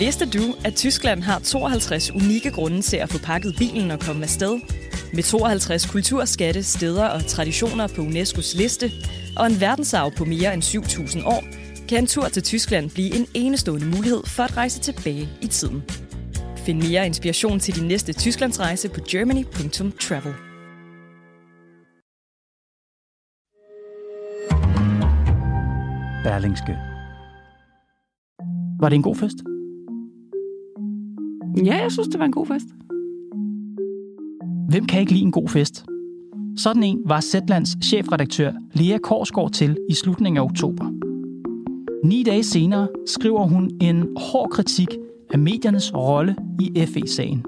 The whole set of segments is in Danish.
Vidste du, at Tyskland har 52 unikke grunde til at få pakket bilen og komme afsted? Med 52 kulturskatte, steder og traditioner på UNESCO's liste, og en verdensarv på mere end 7.000 år, kan en tur til Tyskland blive en enestående mulighed for at rejse tilbage i tiden. Find mere inspiration til din næste Tysklandsrejse på germany.travel. Berlingske. Var det en god fest? Ja, jeg synes, det var en god fest. Hvem kan ikke lide en god fest? Sådan en var Zetlands chefredaktør Lea Korsgaard til i slutningen af oktober. 9 dage senere skriver hun en hård kritik af mediernes rolle i FE-sagen.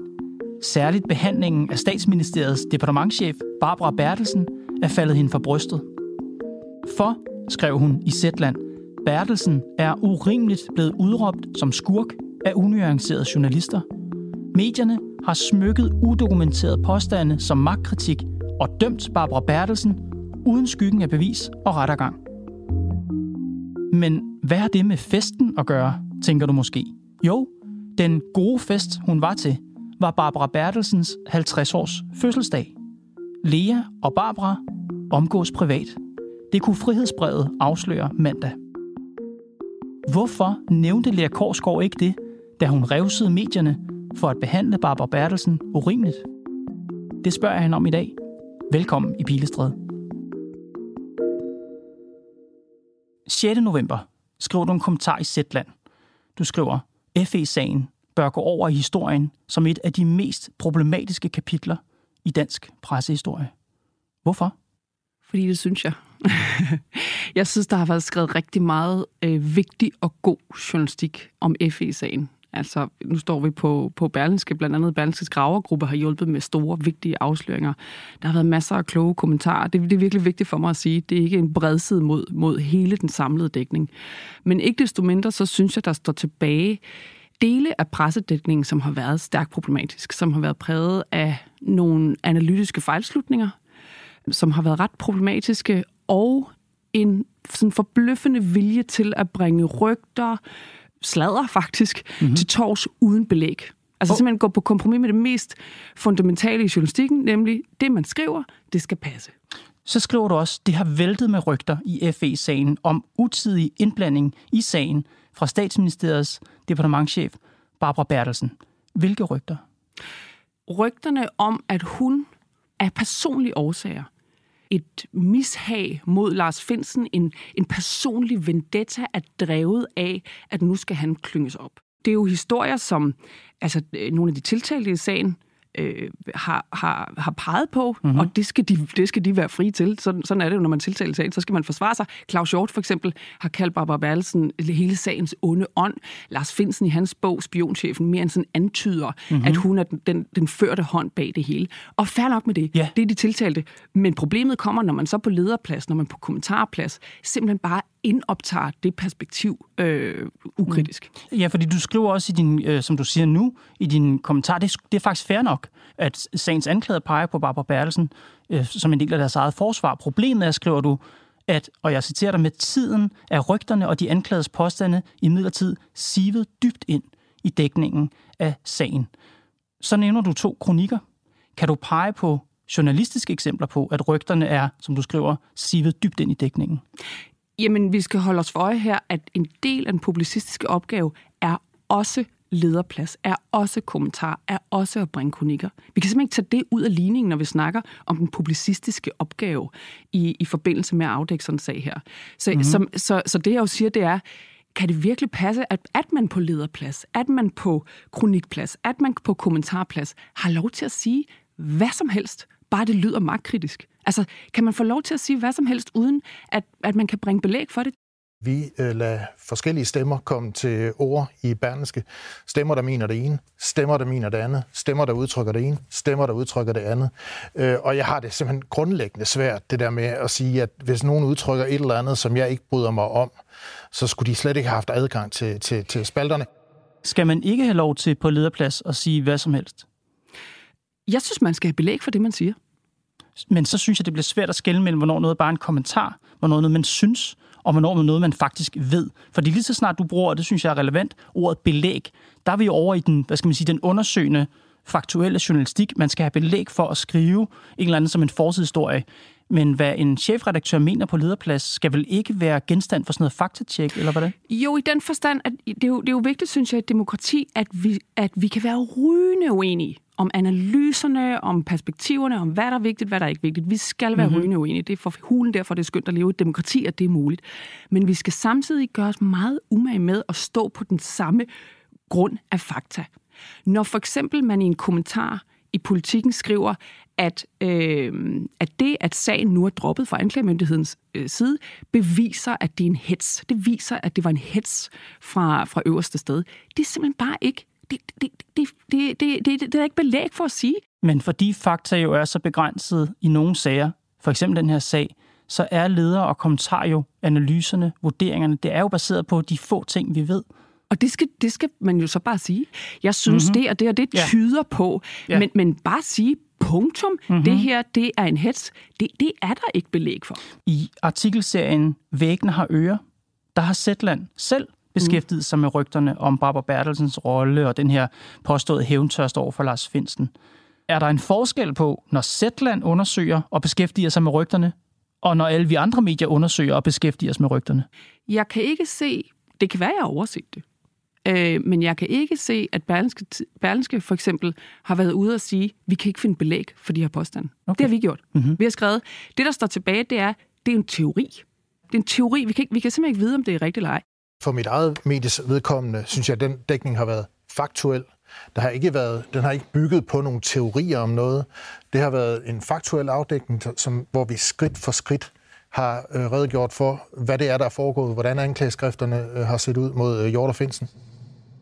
Særligt behandlingen af statsministeriets departementschef Barbara Bertelsen er faldet hende for brystet. For, skrev hun i Zetland, Bertelsen er urimeligt blevet udråbt som skurk af unuancerede journalister. Medierne har smykket udokumenterede påstande som magtkritik og dømt Barbara Bertelsen uden skyggen af bevis og rettergang. Men hvad har det med festen at gøre, tænker du måske? Jo, den gode fest, hun var til, var Barbara Bertelsens 50-års fødselsdag. Lea og Barbara omgås privat. Det kunne Frihedsbrevet afsløre mandag. Hvorfor nævnte Lea Korsgaard ikke det, da hun revsede medierne for at behandle Barbara Bertelsen urimeligt? Det spørger jeg hende om i dag. Velkommen i Pilestræde. 6. november skriver du en kommentar i Zetland. Du skriver, FE-sagen bør gå over i historien som et af de mest problematiske kapitler i dansk pressehistorie. Hvorfor? Fordi det synes jeg. Jeg synes, der har været skrevet rigtig meget vigtig og god journalistik om FE-sagen. Altså, nu står vi på Berlingske, blandt andet Berlingskes gravergruppe har hjulpet med store, vigtige afsløringer. Der har været masser af kloge kommentarer. Det er virkelig vigtigt for mig at sige. Det er ikke en bredside mod hele den samlede dækning. Men ikke desto mindre, så synes jeg, der står tilbage dele af pressedækningen, som har været stærkt problematisk, som har været præget af nogle analytiske fejlslutninger, som har været ret problematiske, og en sådan forbløffende vilje til at bringe rygter, sladder faktisk, til tors uden belæg. Altså simpelthen gå på kompromis med det mest fundamentale i journalistikken, nemlig det, man skriver, det skal passe. Så skriver du også, det har væltet med rygter i FE-sagen om utidig indblanding i sagen fra statsministeriets departementschef Barbara Bertelsen. Hvilke rygter? Rygterne om, at hun af personlige årsager et mishag mod Lars Finsen, en personlig vendetta er drevet af, at nu skal han klynges op. Det er jo historier, som altså, nogle af de tiltalte i sagen har peget på, og det skal de være fri til. Sådan er det jo, når man tiltaler sagen, så skal man forsvare sig. Claus Hjort for eksempel har kaldt Barbara Bertelsen hele sagens onde ånd. Lars Finsen i hans bog, Spionchefen, mere end sådan antyder, at hun er den førte hånd bag det hele. Og fair nok med det. Yeah. Det er de tiltalte. Men problemet kommer, når man så på lederplads, når man på kommentarplads, simpelthen bare indoptager det perspektiv ukritisk. Ja, fordi du skriver også i din, som du siger nu, i din kommentar, det er faktisk fair nok, at sagens anklager peger på Barbara Bertelsen som en del af deres eget forsvar. Problemet er, skriver du, at, og jeg citerer dig, med tiden er rygterne og de anklagedes påstande imidlertid sivet dybt ind i dækningen af sagen. Så nævner du 2 kronikker. Kan du pege på journalistiske eksempler på, at rygterne er, som du skriver, sivet dybt ind i dækningen? Jamen, vi skal holde os for øje her, at en del af den publicistiske opgave er også lederplads, er også kommentar, er også at bringe kronikker. Vi kan simpelthen ikke tage det ud af ligningen, når vi snakker om den publicistiske opgave i forbindelse med at afdække sådan en sag her. Så det, jeg jo siger, det er, kan det virkelig passe, at man på lederplads, at man på kronikplads, at man på kommentarplads har lov til at sige hvad som helst, bare det lyder magtkritisk? Altså, kan man få lov til at sige hvad som helst, uden at man kan bringe belæg for det? Vi lader forskellige stemmer komme til ord i Berlingske. Stemmer, der mener det ene. Stemmer, der mener det andet. Stemmer, der udtrykker det ene. Stemmer, der udtrykker det andet. Og jeg har det simpelthen grundlæggende svært, det der med at sige, at hvis nogen udtrykker et eller andet, som jeg ikke bryder mig om, så skulle de slet ikke have haft adgang til spalterne. Skal man ikke have lov til på lederplads at sige hvad som helst? Jeg synes, man skal have belæg for det, man siger. Men så synes jeg, det bliver svært at skelne mellem, hvornår noget er bare en kommentar, hvornår noget man synes, og hvornår man noget, man faktisk ved. Fordi lige så snart du bruger, og det synes jeg er relevant, ordet belæg, der er vi over i den, hvad skal man sige, den undersøgende, faktuelle journalistik. Man skal have belæg for at skrive en eller anden som en forsidehistorie. Men hvad en chefredaktør mener på lederplads, skal vel ikke være genstand for sådan noget faktatjek, eller hvordan? Jo, i den forstand, at det er jo vigtigt, synes jeg, i et demokrati, at vi kan være rygende uenige om analyserne, om perspektiverne, om hvad der er vigtigt, hvad der er ikke vigtigt. Vi skal være rygende uenige. Det er for hulen, derfor det er skønt at leve i et demokrati, at det er muligt. Men vi skal samtidig gøre os meget umage med at stå på den samme grund af fakta. Når for eksempel man i en kommentar i Politiken skriver, at det, at sagen nu er droppet fra anklagemyndighedens side, beviser, at det er en hets. Det viser, at det var en hets fra øverste sted. Det er simpelthen bare ikke. Det er ikke belæg for at sige. Men fordi fakta jo er så begrænset i nogle sager, for eksempel den her sag, så er ledere og kommentarer jo analyserne, vurderingerne. Det er jo baseret på de få ting, vi ved. Og det skal man jo så bare sige. Jeg synes det tyder på. Yeah. Men bare sige, punktum, det her, det er en hets. Det er der ikke belæg for. I artikelserien Væggene har ører, der har Zetland selv beskæftiget sig med rygterne om Barbara Bertelsens rolle og den her påståede hævntørst over for Lars Finsen. Er der en forskel på, når Zetland undersøger og beskæftiger sig med rygterne, og når alle vi andre medier undersøger og beskæftiger os med rygterne? Jeg kan ikke se, det kan være, jeg har overset det. Men jeg kan ikke se, at Berlingske for eksempel har været ude og sige, vi kan ikke finde belæg for de her påstande. Okay. Det har vi gjort. Vi har skrevet, det der står tilbage, det er en teori. Det er en teori, vi kan simpelthen ikke vide, om det er rigtigt eller ej. For mit eget medies vedkommende, synes jeg, at den dækning har været faktuel. Den har ikke bygget på nogle teorier om noget. Det har været en faktuel afdækning, hvor vi skridt for skridt har redegjort for, hvad det er, der er foregået, hvordan anklageskrifterne har set ud mod Jordan Peterson.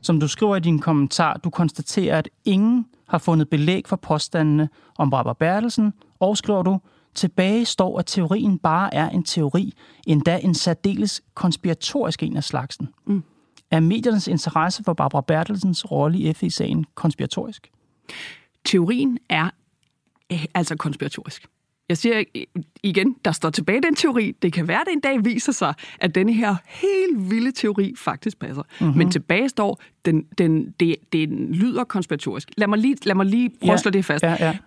Som du skriver i din kommentar, du konstaterer, at ingen har fundet belæg for påstandene om Barbara Bertelsen, og skriver du, tilbage står, at teorien bare er en teori, endda en særdeles konspiratorisk en af slagsen. Er mediernes interesse for Barbara Bertelsens rolle i FE-sagen konspiratorisk? Teorien er altså konspiratorisk. Jeg siger igen, der står tilbage den teori. Det kan være, at det en dag viser sig, at denne her helt vilde teori faktisk passer. Men tilbage står, den lyder konspiratorisk. Lad mig lige prøve at slå det fast. Lad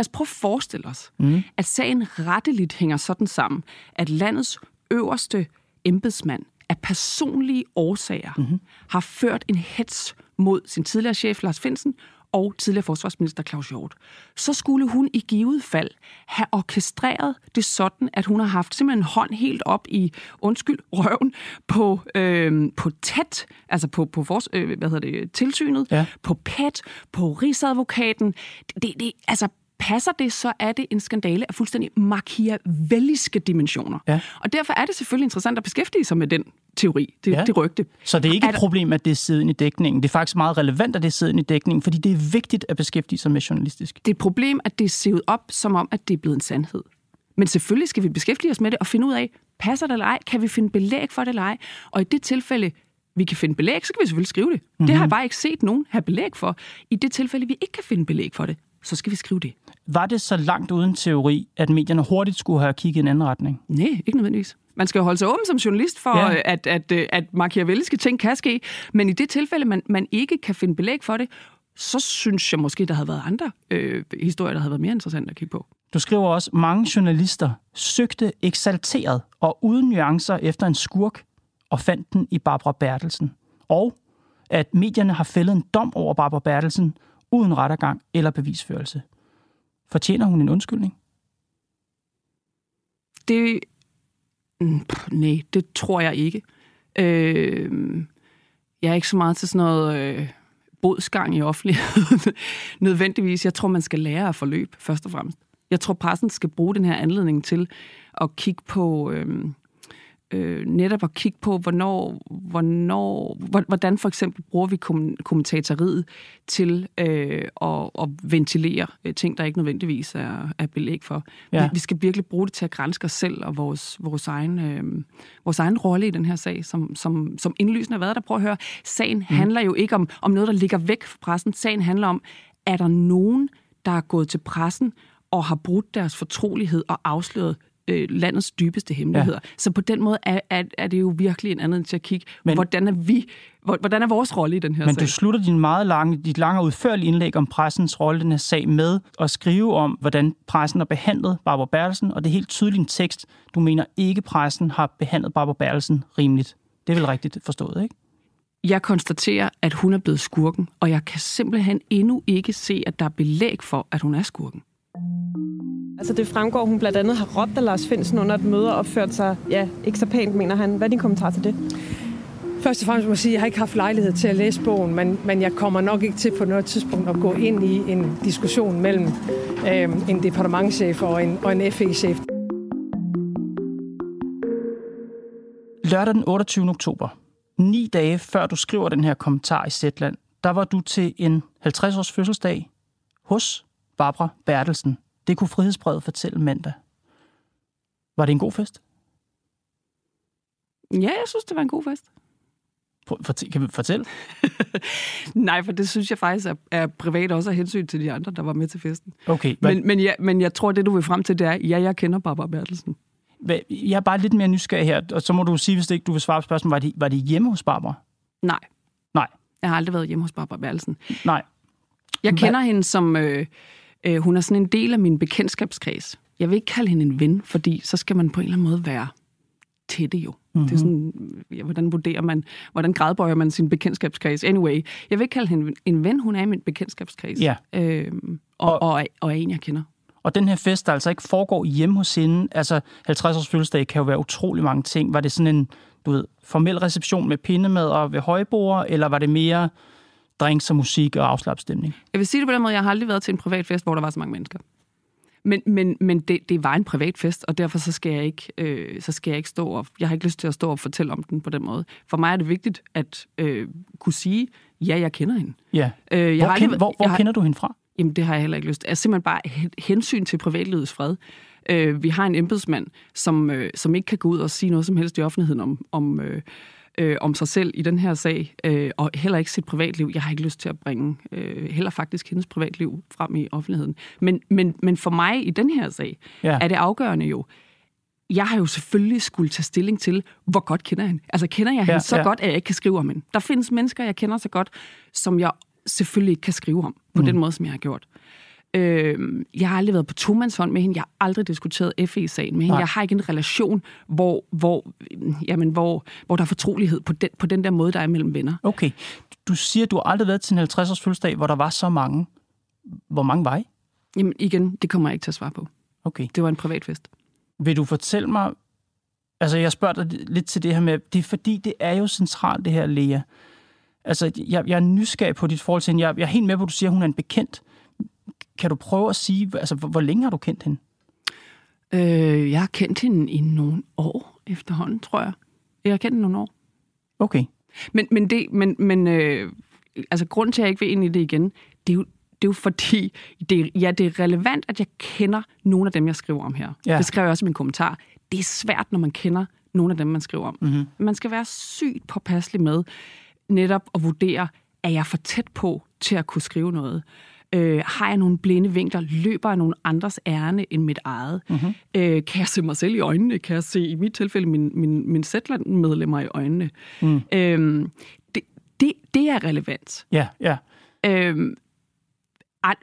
os prøve at forestille os, at sagen retteligt hænger sådan sammen, at landets øverste embedsmand af personlige årsager har ført en hets mod sin tidligere chef, Lars Finsen, og tidligere forsvarsminister Claus Hjort, så skulle hun i givet fald have orkestreret det sådan, at hun har haft simpelthen en hånd helt op i, røven på TET, altså tilsynet, på PET, på Rigsadvokaten. Altså passer det, så er det en skandale af fuldstændig machiavelliske dimensioner. Ja. Og derfor er det selvfølgelig interessant at beskæftige sig med den teori, det rygte. Så det er ikke et problem, at det er siden i dækningen. Det er faktisk meget relevant, at det er siden i dækningen, fordi det er vigtigt at beskæftige sig med journalistisk. Det er et problem, at det er sivet op, som om, at det er blevet en sandhed. Men selvfølgelig skal vi beskæftige os med det og finde ud af, passer det eller ej? Kan vi finde belæg for det eller ej? Og i det tilfælde, vi kan finde belæg, så kan vi selvfølgelig skrive det. Det har jeg bare ikke set nogen have belæg for. I det tilfælde, vi ikke kan finde belæg for det, så skal vi skrive det. Var det så langt uden teori, at medierne hurtigt skulle have kigget i en anden retning? Nej, ikke nødvendigvis. Man skal jo holde sig åben som journalist for, at machiavelliske ting kan ske. Men i det tilfælde, man ikke kan finde belæg for det, så synes jeg måske, der havde været andre historier, der havde været mere interessante at kigge på. Du skriver også, mange journalister søgte eksalteret og uden nuancer efter en skurk og fandt den i Barbara Bertelsen. Og at medierne har fældet en dom over Barbara Bertelsen, uden rettergang eller bevisførelse. Fortjener hun en undskyldning? Nej, det tror jeg ikke. Jeg er ikke så meget til sådan noget bodsgang i offentligheden. Nødvendigvis. Jeg tror, man skal lære at forløbe, først og fremmest. Jeg tror, pressen skal bruge den her anledning til at kigge på... netop at kigge på, hvordan for eksempel bruger vi kommentatoriet til at ventilere ting, der ikke nødvendigvis er belæg for. Ja. Vi skal virkelig bruge det til at granske os selv og vores egen rolle i den her sag, som indlysende har været der. Prøv at høre, sagen handler jo ikke om noget, der ligger væk fra pressen. Sagen handler om, er der nogen, der er gået til pressen og har brudt deres fortrolighed og afsløret landets dybeste hemmeligheder. Ja. Så på den måde er det jo virkelig en anden til at kigge, hvordan er vores rolle i den her sag? Men du slutter dit lange og udførlige indlæg om pressens rolle i den her sag med at skrive om, hvordan pressen har behandlet Barbara Bertelsen, og det er helt tydeligt en tekst, du mener ikke pressen har behandlet Barbara Bertelsen rimeligt. Det er vel rigtigt forstået, ikke? Jeg konstaterer, at hun er blevet skurken, og jeg kan simpelthen endnu ikke se, at der er belæg for, at hun er skurken. Altså det fremgår, hun blandt andet har råbt af Lars Finsen under et møde og opført sig, ja, ikke så pænt, mener han. Hvad er din kommentar til det? Først og fremmest må jeg sige, at jeg har ikke haft lejlighed til at læse bogen, men jeg kommer nok ikke til på noget tidspunkt at gå ind i en diskussion mellem en departementschef og en FE-chef. Lørdag den 28. oktober, 9 dage før du skriver den her kommentar i Zetland, der var du til en 50-års fødselsdag hos Barbara Bertelsen. Det kunne Frihedsbrevet fortælle mandag. Var det en god fest? Ja, jeg synes, det var en god fest. Kan vi fortælle? Nej, for det synes jeg faktisk er privat også af hensyn til de andre, der var med til festen. Okay. Men jeg tror, det du vil frem til, det er, ja, jeg kender Barbara Bertelsen. Jeg er bare lidt mere nysgerrig her, og så må du sige, hvis det ikke du vil svare på spørgsmålet, var det hjemme hos Barbara? Nej. Jeg har aldrig været hjemme hos Barbara Bertelsen. Nej. Jeg kender hende som... hun er sådan en del af min bekendtskabskreds. Jeg vil ikke kalde hende en ven, fordi så skal man på en eller anden måde være tætte jo. Mm-hmm. Det er sådan, ja, hvordan gradbøjer man sin bekendtskabskreds? Anyway, jeg vil ikke kalde hende en ven, hun er i min bekendtskabskreds. Ja. Og er en, jeg kender. Og den her fest, der altså ikke foregår hjemme hos hende, altså 50-års fødselsdag kan jo være utrolig mange ting. Var det sådan en, formel reception med pindemad og ved højbord, eller var det mere... drinks og musik og afslapsstemning? Jeg vil sige det på den måde, jeg har aldrig været til en privat fest, hvor der var så mange mennesker. Men det var en privat fest, og derfor så skal jeg ikke stå op. Jeg har ikke lyst til at stå og fortælle om den på den måde. For mig er det vigtigt at kunne sige, ja, jeg kender hende. Ja. Hvor kender du hende fra? Jamen, det har jeg heller ikke lyst til. Altså simpelthen bare hensyn til privatlivets fred. Vi har en embedsmand, som ikke kan gå ud og sige noget som helst i offentligheden om sig selv i den her sag, og heller ikke sit privatliv. Jeg har ikke lyst til at bringe heller faktisk hendes privatliv frem i offentligheden. Men for mig i den her sag, er det afgørende jo, jeg har jo selvfølgelig skulle tage stilling til, hvor godt kender jeg hende. Altså kender jeg hende så godt, at jeg ikke kan skrive om hende. Der findes mennesker, jeg kender så godt, som jeg selvfølgelig ikke kan skrive om, på den måde, som jeg har gjort. Jeg har aldrig været på tomandshånd med hende. Jeg har aldrig diskuteret FE-sagen med hende. Nej. Jeg har ikke en relation, hvor der er fortrolighed på den der måde, der er mellem venner. Okay. Du siger, at du har aldrig været til en 50-års fødselsdag, hvor der var så mange. Hvor mange var I? Jamen igen, det kommer jeg ikke til at svare på. Okay. Det var en privat fest. Vil du fortælle mig... Altså, jeg spørger dig lidt til det her med... Det er fordi, det er jo centralt, det her, Lea. Altså, jeg er nysgerrig på dit forhold til hende. Jeg er helt med på, at du siger, at hun er en bekendt. Kan du prøve at sige, altså, hvor længe har du kendt hende? Jeg har kendt hende i nogle år efterhånden, tror jeg. Jeg har kendt hende nogle år. Okay. Men grunden til, at jeg ikke vil ind i det igen, det er jo fordi, det er relevant, at jeg kender nogle af dem, jeg skriver om her. Ja. Det skrev jeg også i min kommentar. Det er svært, når man kender nogle af dem, man skriver om. Mm-hmm. Man skal være sygt påpasselig med netop at vurdere, er jeg for tæt på til at kunne skrive noget? Har jeg nogle blinde vinkler? Løber jeg nogle andres ærne end mit eget? Mm-hmm. Kan jeg se mig selv i øjnene? Kan jeg se i mit tilfælde min Zetland-medlemmer i øjnene? Mm. Det er relevant. Yeah.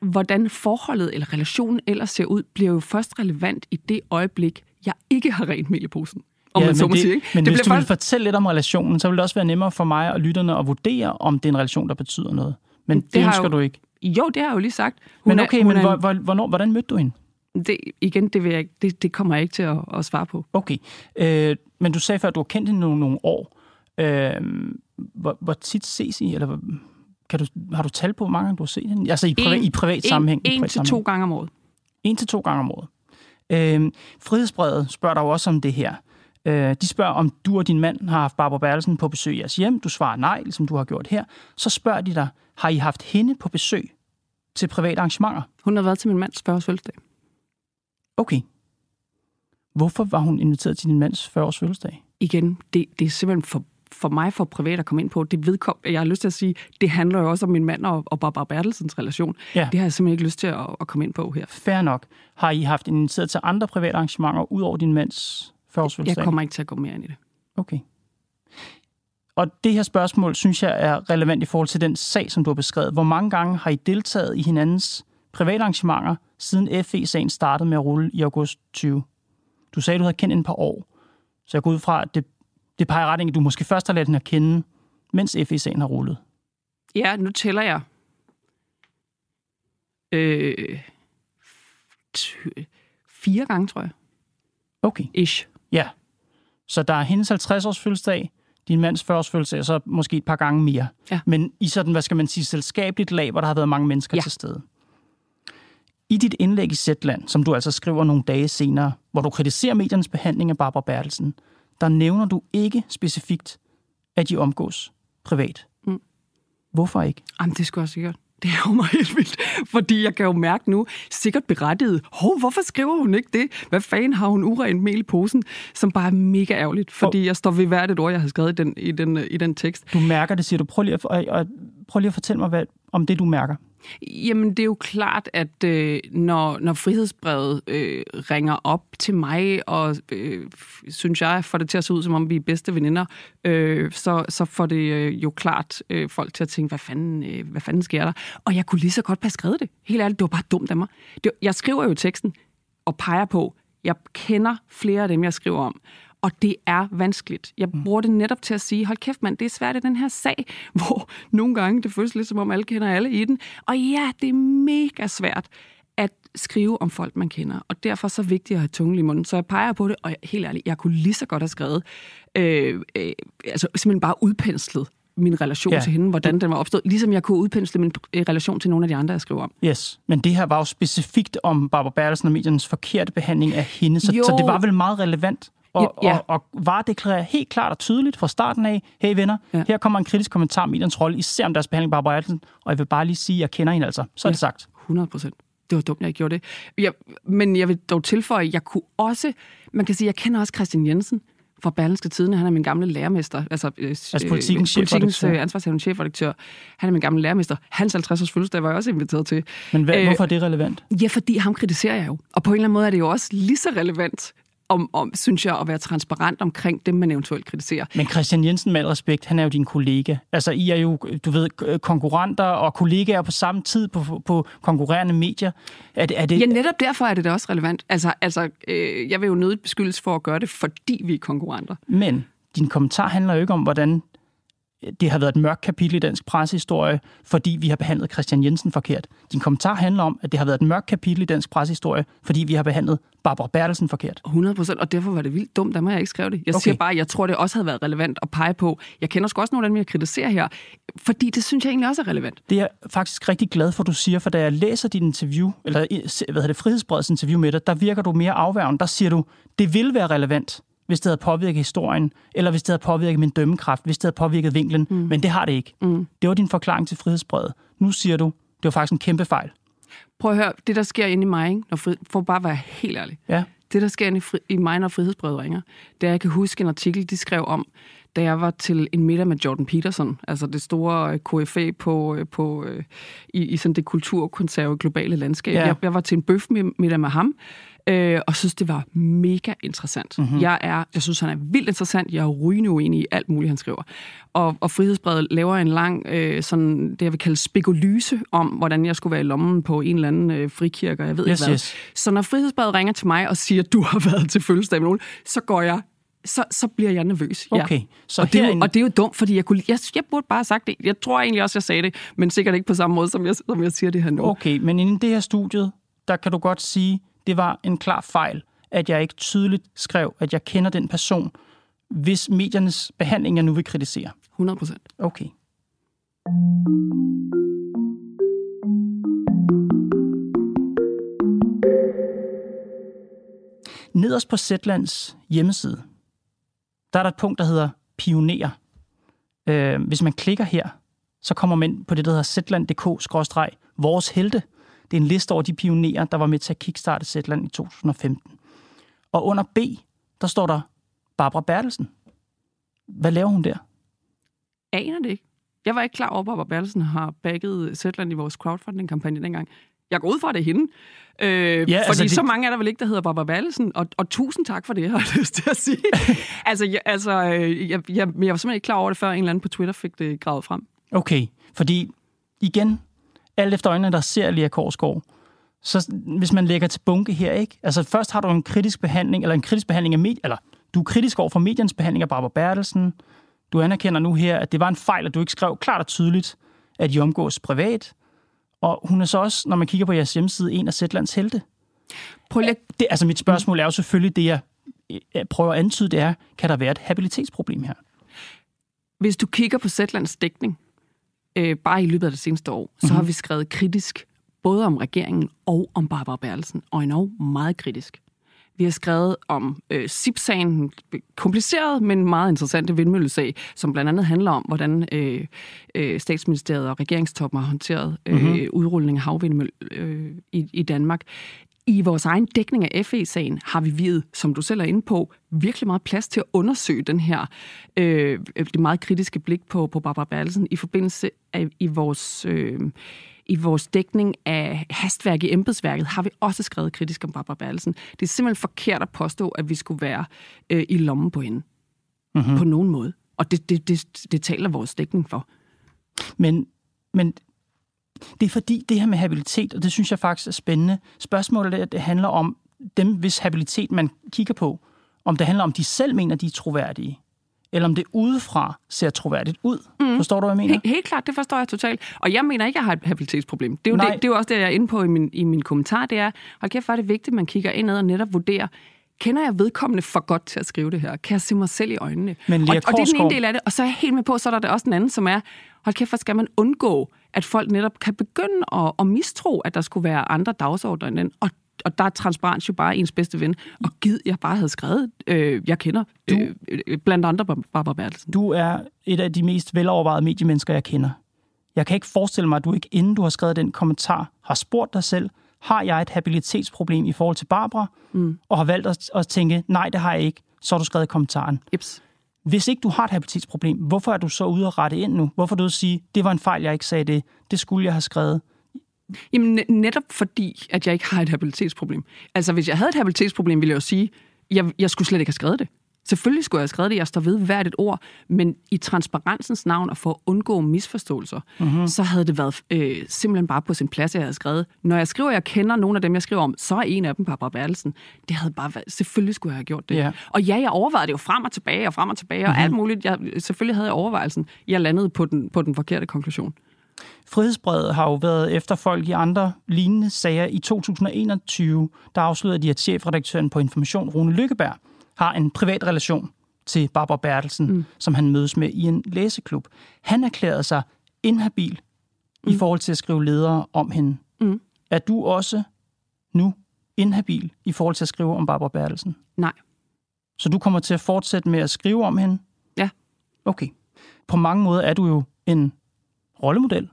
Hvordan forholdet eller relationen ellers ser ud, bliver jo først relevant i det øjeblik, jeg ikke har rent mel i posen. Hvis du vil fortælle lidt om relationen, så vil det også være nemmere for mig og lytterne at vurdere, om det er en relation, der betyder noget. Men det ønsker du ikke. Jo, det har jeg jo lige sagt. Hvordan mødte du hende? Det kommer jeg ikke til at svare på. Okay, men du sagde før, at du har kendt hende nogle år. Hvor tit ses I? Eller har du tal på, hvor mange gange du har set hende? Altså i privat sammenhæng? 1 til 2 gange om året. 1 til 2 gange om året. Frihedsbrevet spørger dig også om det her. De spørger, om du og din mand har haft Barbara Bertelsen på besøg i jeres hjem. Du svarer nej, ligesom du har gjort her. Så spørger de dig, har I haft hende på besøg til private arrangementer? Hun har været til min mands 40-års fødselsdag. Okay. Hvorfor var hun inviteret til din mands 40-års fødselsdag? Igen, det er simpelthen for, for mig for privat at komme ind på, det vedkom, jeg har lyst til at sige, det handler jo også om min mand og Barbara Bertelsens relation. Ja. Det har jeg simpelthen ikke lyst til at komme ind på her. Fair nok. Har I haft inviteret til andre private arrangementer ud over din mands førårsfødselsdag? Jeg kommer ikke til at gå mere ind i det. Okay. Og det her spørgsmål, synes jeg, er relevant i forhold til den sag, som du har beskrevet. Hvor mange gange har I deltaget i hinandens private arrangementer, siden FE-sagen startede med at rulle i august 2020? Du sagde, du havde kendt en par år. Så jeg går ud fra, at det peger retning, at du måske først har ladt hende at kende, mens FE-sagen har rullet. Ja, nu tæller jeg. 4 gange, tror jeg. Okay. Ish. Ja. Så der er hendes 50-års fødselsdag, din mands 40-års fødselsdag, så måske et par gange mere. Ja. Men i sådan, hvad skal man sige, selskabeligt lag, hvor der har været mange mennesker til stede. I dit indlæg i Zetland, som du altså skriver nogle dage senere, hvor du kritiserer mediernes behandling af Barbara Bertelsen, der nævner du ikke specifikt, at de omgås privat. Mm. Hvorfor ikke? Jamen, det skulle jeg sikkert. Det er jo mig helt vildt, fordi jeg kan jo mærke nu, sikkert berettiget, hvorfor skriver hun ikke det? Hvad fanden har hun urent mel i posen? Som bare er mega ærgerligt, fordi jeg står ved hvert et ord, jeg har skrevet i den tekst. Du mærker det, siger du. Prøv lige at fortælle mig, om det, du mærker. Jamen, det er jo klart, at når Frihedsbrevet ringer op til mig, og synes jeg får det til at se ud, som om vi er bedste veninder, så får det jo klart folk til at tænke, hvad fanden sker der? Og jeg kunne lige så godt have skrevet det. Helt ærligt, det var bare dumt af mig. Jeg skriver jo teksten og peger på, jeg kender flere af dem, jeg skriver om. Og det er vanskeligt. Jeg bruger det netop til at sige, hold kæft mand, det er svært i den her sag, hvor nogle gange det føles lidt som om alle kender alle i den. Og ja, det er mega svært at skrive om folk, man kender. Og derfor er så vigtigt at have tungen i munden. Så jeg peger på det, og helt ærligt, jeg kunne lige så godt have skrevet, simpelthen bare udpenslet min relation til hende, hvordan den var opstået, ligesom jeg kunne udpensle min relation til nogle af de andre, jeg skriver om. Yes, men det her var jo specifikt om Barbara Bertelsen og mediernes forkerte behandling af hende, så det var vel meget relevant? Og var deklareret helt klart og tydeligt fra starten af, hey venner, her kommer en kritisk kommentar om mediernes rolle, især om deres behandling af Barbara Bertelsen, og jeg vil bare lige sige, at jeg kender hende altså. Så er det sagt. 100%. Det var dumt, jeg ikke gjorde det. Men jeg vil dog tilføje, jeg kunne også, man kan sige, jeg kender også Christian Jensen fra Berlingske Tidende. Han er min gamle lærermester. Altså Politikens ansvarshævende chefredaktør. Han er min gamle lærermester. Hans 50-års fødselsdag var jeg også inviteret til. Men hvorfor er det relevant? Ja, fordi ham kritiserer jeg jo. Og på en eller anden måde er det jo også lige så relevant, synes jeg, at være transparent omkring dem, man eventuelt kritiserer. Men Christian Jensen, med al respekt, han er jo din kollega. Altså, I er jo, du ved, konkurrenter og kollegaer på samme tid på konkurrerende medier. Er det... Ja, netop derfor er det da også relevant. Altså, jeg vil jo nødigt beskyldes for at gøre det, fordi vi er konkurrenter. Men din kommentar handler jo ikke om, hvordan det har været et mørkt kapitel i dansk pressehistorie, fordi vi har behandlet Christian Jensen forkert. Din kommentar handler om, at det har været et mørkt kapitel i dansk pressehistorie, fordi vi har behandlet Barbara Bertelsen forkert. 100%, og derfor var det vildt dumt, da jeg ikke skrev det. Jeg siger bare, at jeg tror, det også havde været relevant at pege på. Jeg kender sgu også nogle af dem, jeg kritiserer her, fordi det synes jeg egentlig også er relevant. Det er jeg faktisk rigtig glad for, du siger, for da jeg læser dit interview, eller Frihedsbredets interview med dig, der virker du mere afværgen. Der siger du, det vil være relevant, hvis det havde påvirket historien, eller hvis det havde påvirket min dømmekraft, hvis det havde påvirket vinklen, men det har det ikke. Det var din forklaring til Frihedsbrevet. Nu siger du, det var faktisk en kæmpe fejl. Prøv at høre, det der sker inde i mig, ikke? For bare at være helt ærlig, det der sker inde i mig, når Frihedsbrevet ringer, det er, jeg kan huske en artikel, de skrev om, da jeg var til en middag med Jordan Peterson, altså det store KFA i sådan det kulturkonserve globale landskab. Jeg var til en bøfmiddag med ham, og synes, det var mega interessant. Mm-hmm. Jeg synes, han er vildt interessant. Jeg er rygende uenig i alt muligt, han skriver. Og Frihedsbrevet laver en lang, sådan, det jeg vil kalde spekulyse, om hvordan jeg skulle være i lommen på en eller anden frikirke, og jeg ved ikke hvad. Så når Frihedsbrevet ringer til mig og siger, at du har været til fødselsdag med nogen, så går jeg... Så bliver jeg nervøs. Ja. Okay, så og det er jo dumt, fordi jeg burde bare have sagt det. Jeg tror egentlig også, jeg sagde det, men sikkert ikke på samme måde, som jeg siger det her nu. Okay, men inden det her studiet, der kan du godt sige, det var en klar fejl, at jeg ikke tydeligt skrev, at jeg kender den person, hvis mediernes behandling, jeg nu vil kritisere. 100%. Okay. Nederst på Zetlands hjemmeside, der er der et punkt, der hedder pionerer. Hvis man klikker her, så kommer man ind på det, der hedder zetland.dk/vores helte. Det er en liste over de pionerer, der var med til at kickstarte Zetland i 2015. Og under B, der står der Barbara Bertelsen. Hvad laver hun der? aner det ikke. Jeg var ikke klar over, at Barbara Bertelsen har backet Zetland i vores crowdfunding-kampagne dengang. Jeg går ud fra, det er hende. Så mange er der vel ikke, der hedder Barbara Bertelsen. Og tusind tak for det, har jeg lyst til at sige. Jeg var simpelthen ikke klar over det, før en eller anden på Twitter fik det gravet frem. Okay, fordi igen, alt efter øjnene, der ser Lea Korsgaard, så hvis man lægger til bunke her, ikke? Altså først har du en kritisk behandling, eller en kritisk behandling af medier, eller du er kritisk over for mediens behandling af Barbara Bertelsen. Du anerkender nu her, at det var en fejl, at du ikke skrev klart og tydeligt, at I omgås privat. Og hun er så også, når man kigger på jeres hjemmeside, en af Zetlands helte. Altså mit spørgsmål er jo selvfølgelig det, jeg prøver at antyde, det er, kan der være et habilitetsproblem her? Hvis du kigger på Zetlands dækning, bare i løbet af det seneste år, så har vi skrevet kritisk, både om regeringen og om Barbara Bertelsen, og endnu meget kritisk. Vi har skrevet om SIP-sagen, kompliceret, men meget interessante vindmøllesag, som blandt andet handler om, hvordan statsministeriet og regeringstoppen har håndteret udrulling af havvindmølle i Danmark. I vores egen dækning af FE-sagen har vi viet, som du selv er inde på, virkelig meget plads til at undersøge den her det meget kritiske blik på Barbara Bertelsen i forbindelse af i vores dækning af hastværk i embedsværket har vi også skrevet kritisk om Barbara Bertelsen. Det er simpelthen forkert at påstå, at vi skulle være i lommen på hende. På nogen måde. Og det taler vores dækning for. Men det er fordi det her med habilitet, og det synes jeg faktisk er spændende. Spørgsmålet er, at det handler om dem, hvis habilitet man kigger på. Om det handler om, de selv mener, de er troværdige. Eller om det udefra ser troværdigt ud. Forstår du, hvad jeg mener? Helt klart, det forstår jeg totalt. Og jeg mener ikke, at jeg har et habilitetsproblem. Det er jo, det er jo også det, jeg er inde på i min kommentar. Det er, hold kæft, hvor er det vigtigt, at man kigger indad og netop vurderer, kender jeg vedkommende for godt til at skrive det her? Kan jeg se mig selv i øjnene? Og det er den ene del af det. Og så er jeg helt med på, så er der også den anden, som er, hold kæft, hvor skal man undgå, at folk netop kan begynde at mistro, at der skulle være andre dagsordner end den. Og der er transparens jo bare ens bedste ven. Og gid, jeg bare havde skrevet, jeg kender blandt andre Barbara Bertelsen. Du er et af de mest velovervejede mediemennesker, jeg kender. Jeg kan ikke forestille mig, at du ikke, inden du har skrevet den kommentar, har spurgt dig selv, har jeg et habilitetsproblem i forhold til Barbara? Og har valgt at tænke, nej, det har jeg ikke. Så har du skrevet kommentaren. Jeps. Hvis ikke du har et habilitetsproblem, hvorfor er du så ude at rette ind nu? Hvorfor er du ude at sige, det var en fejl, jeg ikke sagde det. Det skulle jeg have skrevet. Jamen, netop fordi, at jeg ikke har et habilitetsproblem. Altså, hvis jeg havde et habilitetsproblem, ville jeg jo sige, jeg skulle slet ikke have skrevet det. Selvfølgelig skulle jeg have skrevet det, jeg står ved hvert et ord, men i transparensens navn og for at undgå misforståelser, så havde det været simpelthen bare på sin plads, jeg havde skrevet. Når jeg skriver, jeg kender nogle af dem, jeg skriver om, så er en af dem Barbara Bertelsen. Det havde bare været, selvfølgelig skulle jeg have gjort det. Yeah. Og jeg overvejede det jo frem og tilbage, og alt muligt. Selvfølgelig havde jeg overvejelsen. Jeg landede på den forkerte konklusion. Frihedsbrevet har jo været efter folk i andre lignende sager. I 2021, der afslørede de, at chefredaktøren på Information, Rune Lykkeberg, har en privat relation til Barbara Bertelsen, som han mødes med i en læseklub. Han erklærede sig inhabil i forhold til at skrive ledere om hende. Er du også nu inhabil i forhold til at skrive om Barbara Bertelsen? Nej. Så du kommer til at fortsætte med at skrive om hende? Ja. Okay. På mange måder er du jo en rollemodel.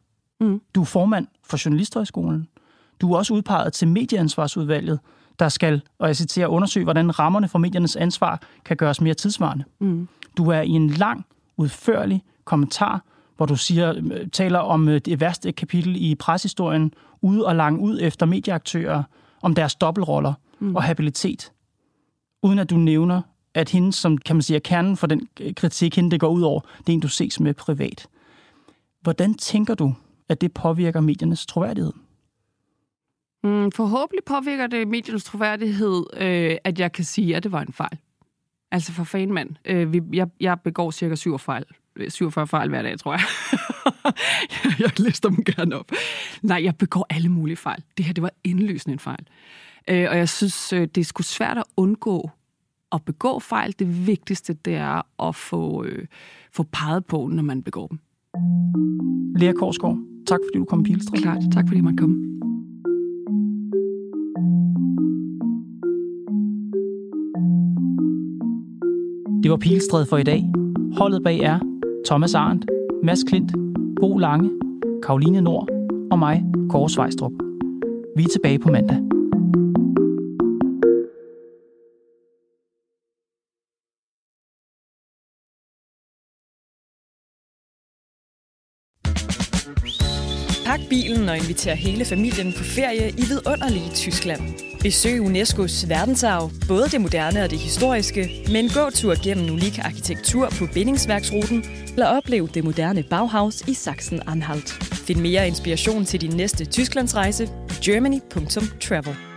Du er formand for Journalisthøjskolen. Du er også udpeget til medieansvarsudvalget, der skal, og jeg citerer, undersøge, hvordan rammerne for mediernes ansvar kan gøres mere tidsvarende. Du er i en lang, udførlig kommentar, hvor du taler om det værste kapitel i preshistorien, ude og langt ud efter medieaktører, om deres dobbeltroller og habilitet. Uden at du nævner, at hende, som kan man sige, er kernen for den kritik, hende det går ud over, det er en, du ses med privat. Hvordan tænker du, at det påvirker mediernes troværdighed? Forhåbentlig påvirker det mediernes troværdighed, at jeg kan sige, at det var en fejl. Altså for fanden mand. Jeg begår cirka 47 fejl hver dag, tror jeg. Jeg lister dem gerne op. Nej, jeg begår alle mulige fejl. Det her, det var indlysende en fejl. Og jeg synes, det er sgu svært at undgå at begå fejl. Det vigtigste, det er at få peget på, når man begår dem. Lea Korsgaard, tak fordi du kom i Pilestræde. Klart, tak fordi jeg måtte komme. Det var Pilestræde for i dag. Holdet bag er Thomas Arendt, Mads Klint, Bo Lange, Karoline Nord og mig, Kaare Svejstrup. Vi er tilbage på mandag. Pak bilen og inviter hele familien på ferie i vidunderlige Tyskland. Besøg UNESCO's verdensarv, både det moderne og det historiske, med en gåtur gennem unik arkitektur på bindingsværksruten, eller oplev det moderne Bauhaus i Sachsen-Anhalt. Find mere inspiration til din næste Tysklandsrejse på germany.travel.